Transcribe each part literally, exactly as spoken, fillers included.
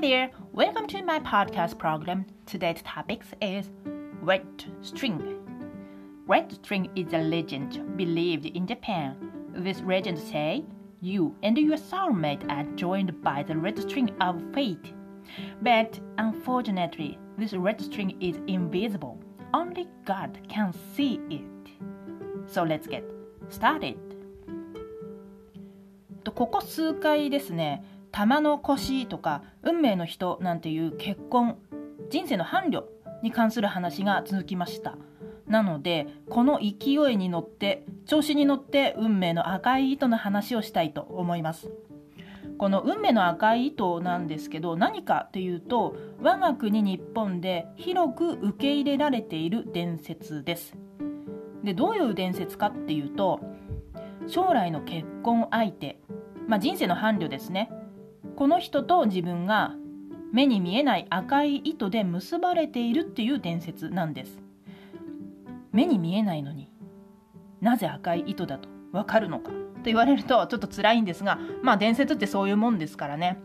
Hi there, welcome to my podcast program. Today's topic is Red String. Red String is a legend believed in Japan. This legend says you and your soulmate are joined by the red string of fate. But unfortunately, this red string is invisible. Only God can see it. So let's get started. ここ数回ですね、玉の腰とか運命の人なんていう結婚、人生の伴侶に関する話が続きました。なのでこの勢いに乗って調子に乗って運命の赤い糸の話をしたいと思います。この運命の赤い糸なんですけど、何かというと我が国日本で広く受け入れられている伝説です。で、どういう伝説かっていうと、将来の結婚相手、まあ、人生の伴侶ですね。この人と自分が目に見えない赤い糸で結ばれているっていう伝説なんです。目に見えないのになぜ赤い糸だとわかるのかと言われるとちょっと辛いんですが、まあ伝説ってそういうもんですからね。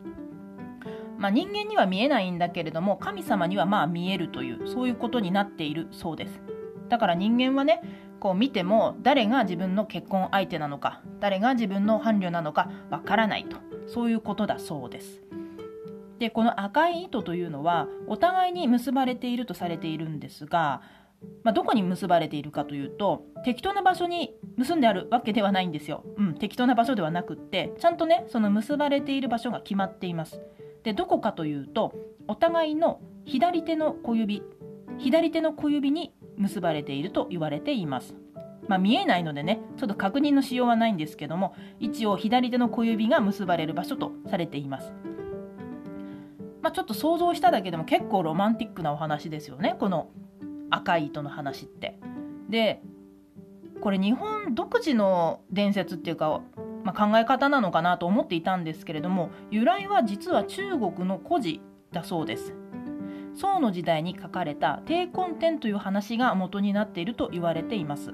まあ人間には見えないんだけれども神様にはまあ見えるというそういうことになっているそうです。だから人間はね、こう見ても誰が自分の結婚相手なのか、誰が自分の伴侶なのかわからないと、そういうことだそうです。で、この赤い糸というのはお互いに結ばれているとされているんですが、まあ、どこに結ばれているかというと適当な場所に結んであるわけではないんですよ。うん、適当な場所ではなくってちゃんとね、その結ばれている場所が決まっています。で、どこかというとお互いの左手の小指、左手の小指に結ばれていると言われています。まあ、見えないのでね、ちょっと確認のしようはないんですけども、一応左手の小指が結ばれる場所とされています。まあ、ちょっと想像しただけでも結構ロマンティックなお話ですよね、この赤い糸の話って。で、これ日本独自の伝説っていうか、まあ、考え方なのかなと思っていたんですけれども、由来は実は中国の故事だそうです。宋の時代に書かれた貞魂伝という話が元になっていると言われています。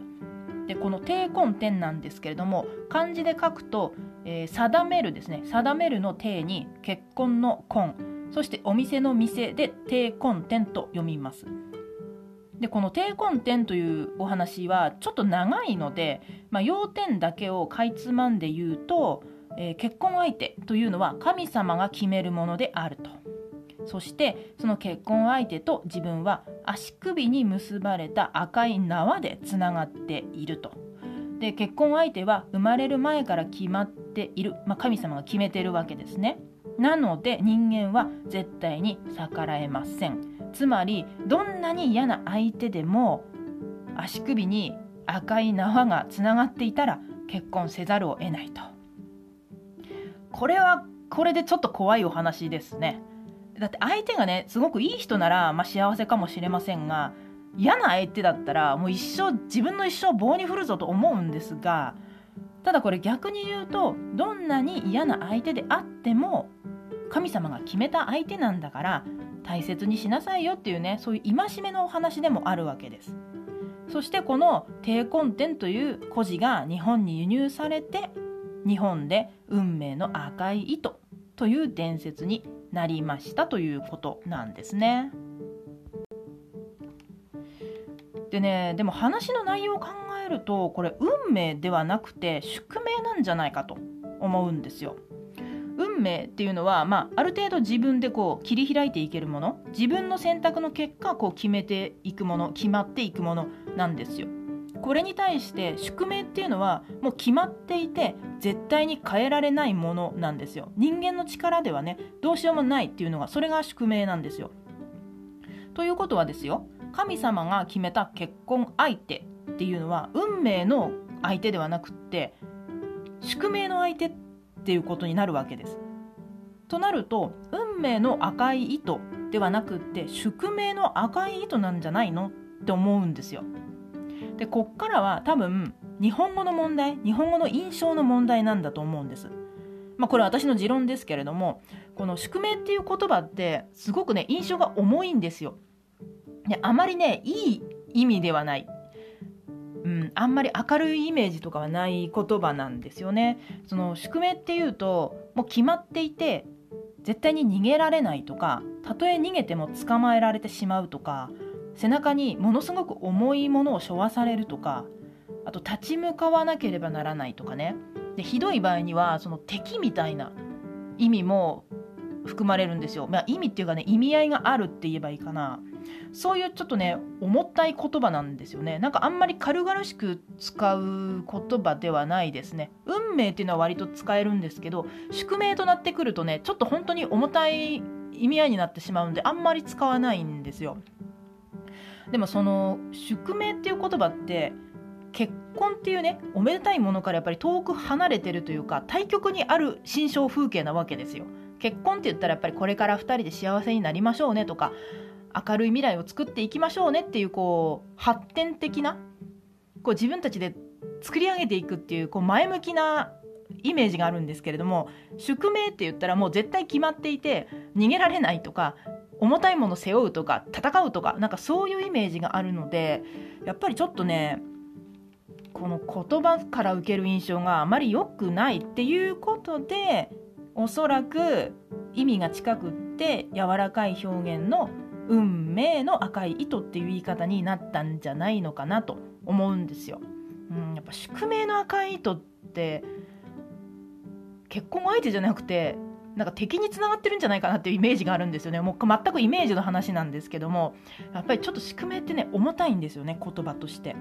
で、この貞魂伝なんですけれども、漢字で書くと、えー、定めるですね、定めるの貞に結婚の婚、そしてお店の店で貞魂伝と読みます。で、この貞魂伝というお話はちょっと長いので、まあ、要点だけをかいつまんで言うと、えー、結婚相手というのは神様が決めるものであると。そしてその結婚相手と自分は足首に結ばれた赤い縄でつながっていると。で、結婚相手は生まれる前から決まっている、まあ、神様が決めているわけですね。なので人間は絶対に逆らえません。つまりどんなに嫌な相手でも足首に赤い縄がつながっていたら結婚せざるを得ないと。これはこれでちょっと怖いお話ですね。だって相手がね、すごくいい人なら、まあ、幸せかもしれませんが、嫌な相手だったらもう一生、自分の一生棒に振るぞと思うんですが、ただこれ逆に言うとどんなに嫌な相手であっても神様が決めた相手なんだから大切にしなさいよっていうね、そういう戒めのお話でもあるわけです。そしてこの貞魂伝という故事が日本に輸入されて、日本で運命の赤い糸という伝説になりましたということなんですね。でね、でも話の内容を考えるとこれ運命ではなくて宿命なんじゃないかと思うんですよ。運命っていうのは、まあ、ある程度自分でこう切り開いていけるもの、自分の選択の結果こう決めていくもの、決まっていくものなんですよ。これに対して宿命っていうのはもう決まっていて絶対に変えられないものなんですよ。人間の力ではね、どうしようもないっていうのが、それが宿命なんですよ。ということはですよ、神様が決めた結婚相手っていうのは運命の相手ではなくって宿命の相手っていうことになるわけです。となると運命の赤い糸ではなくって宿命の赤い糸なんじゃないのって思うんですよ。で、こっからは多分日本語の問題、日本語の印象の問題なんだと思うんです。まあ、これは私の持論ですけれども、この宿命っていう言葉ってすごくね、印象が重いんですよ。で、あまりね、いい意味ではない、うん、あんまり明るいイメージとかはない言葉なんですよね。その宿命っていうともう決まっていて絶対に逃げられないとか、たとえ逃げても捕まえられてしまうとか、背中にものすごく重いものを背負わされるとか、あと立ち向かわなければならないとかね。で、ひどい場合にはその敵みたいな意味も含まれるんですよ。まあ、意味っていうかね、意味合いがあるって言えばいいかな。そういうちょっとね、重たい言葉なんですよね。なんかあんまり軽々しく使う言葉ではないですね。運命っていうのは割と使えるんですけど、宿命となってくるとね、ちょっと本当に重たい意味合いになってしまうんで、あんまり使わないんですよ。でもその宿命っていう言葉って、結婚っていうね、おめでたいものからやっぱり遠く離れてるというか、対極にある心象風景なわけですよ。結婚って言ったらやっぱりこれからふたりで幸せになりましょうねとか、明るい未来を作っていきましょうねっていう、こう発展的な、こう自分たちで作り上げていくっていう、こう前向きなイメージがあるんですけれども、宿命って言ったらもう絶対決まっていて、逃げられないとか、重たいもの背負うとか、戦うとか、なんかそういうイメージがあるので、やっぱりちょっとね、この言葉から受ける印象があまり良くないっていうことで、おそらく意味が近くって柔らかい表現の運命の赤い糸っていう言い方になったんじゃないのかなと思うんですよ。うん、やっぱ宿命の赤い糸って結婚相手じゃなくて、なんか敵につながってるんじゃないかなっていうイメージがあるんですよね。もう全くイメージの話なんですけども、やっぱりちょっと宿命ってね、重たいんですよね、言葉として。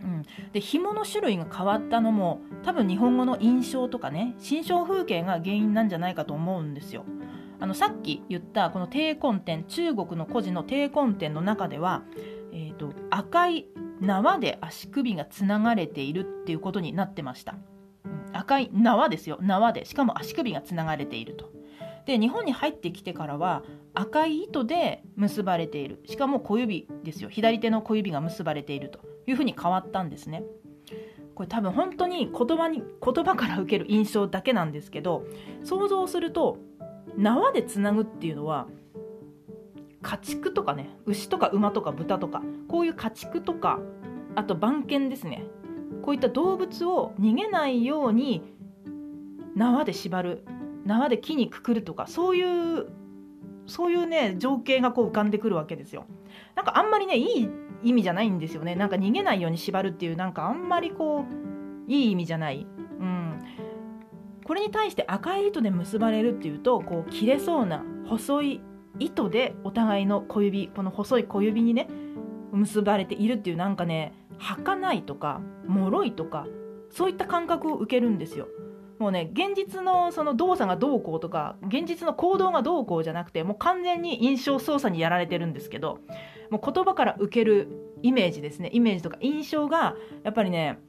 うん、で、紐の種類が変わったのも多分日本語の印象とかね、心象風景が原因なんじゃないかと思うんですよ。あのさっき言ったこの低根点、中国の故事の低根点の中では、えーと、赤い縄で足首がつながれているっていうことになってました。赤い縄ですよ、縄で、しかも足首がつながれていると。で、日本に入ってきてからは赤い糸で結ばれている、しかも小指ですよ、左手の小指が結ばれているというふうに変わったんですね。これ多分本当に言葉に言葉から受ける印象だけなんですけど、想像すると縄でつなぐっていうのは、家畜とかね、牛とか馬とか豚とか、こういう家畜とか、あと番犬ですね、こういった動物を逃げないように縄で縛る、縄で木にくくるとか、そういうそういうね、情景がこう浮かんでくるわけですよ。なんかあんまりね、いい意味じゃないんですよね。なんか逃げないように縛るっていう、なんかあんまりこういい意味じゃない。うん。これに対して赤い糸で結ばれるっていうと、こう切れそうな細い糸でお互いの小指、この細い小指にね結ばれているっていう、なんかね、儚いとか脆いとか、そういった感覚を受けるんですよ。もうね、現実のその動作がどうこうとか、現実の行動がどうこうじゃなくて、もう完全に印象操作にやられてるんですけど、もう言葉から受けるイメージですね、イメージとか印象がやっぱりね、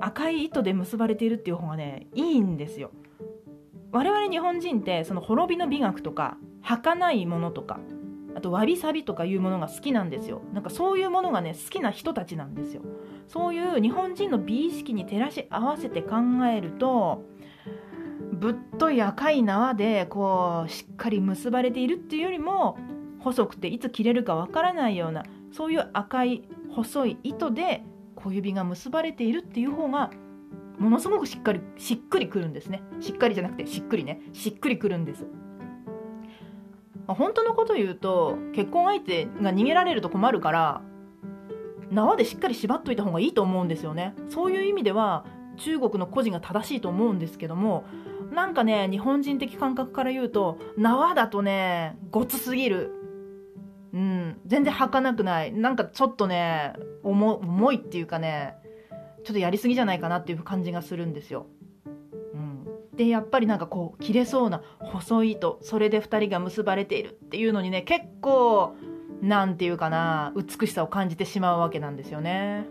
赤い糸で結ばれているっていう方がね、いいんですよ。我々日本人って、その滅びの美学とか、儚いものとか、あとわびさびとかいうものが好きなんですよ。なんかそういうものがね、好きな人たちなんですよ。そういう日本人の美意識に照らし合わせて考えると、ぶっとい赤い縄でこうしっかり結ばれているっていうよりも、細くていつ切れるかわからないような、そういう赤い細い糸で小指が結ばれているっていう方が、ものすごくしっかりしっくりくるんですね。しっかりじゃなくてしっくりね、しっくりくるんです。まあ、本当のこと言うと、結婚相手が逃げられると困るから、縄でしっかり縛っといた方がいいと思うんですよね。そういう意味では中国の故事が正しいと思うんですけども、なんかね、日本人的感覚から言うと、縄だとね、ごつすぎる、うん、全然儚くない、なんかちょっとね、重、重いっていうかね、ちょっとやりすぎじゃないかなっていう感じがするんですよ。うん、で、やっぱりなんかこう切れそうな細い糸、それでふたりが結ばれているっていうのにね、結構なんていうかな、美しさを感じてしまうわけなんですよね。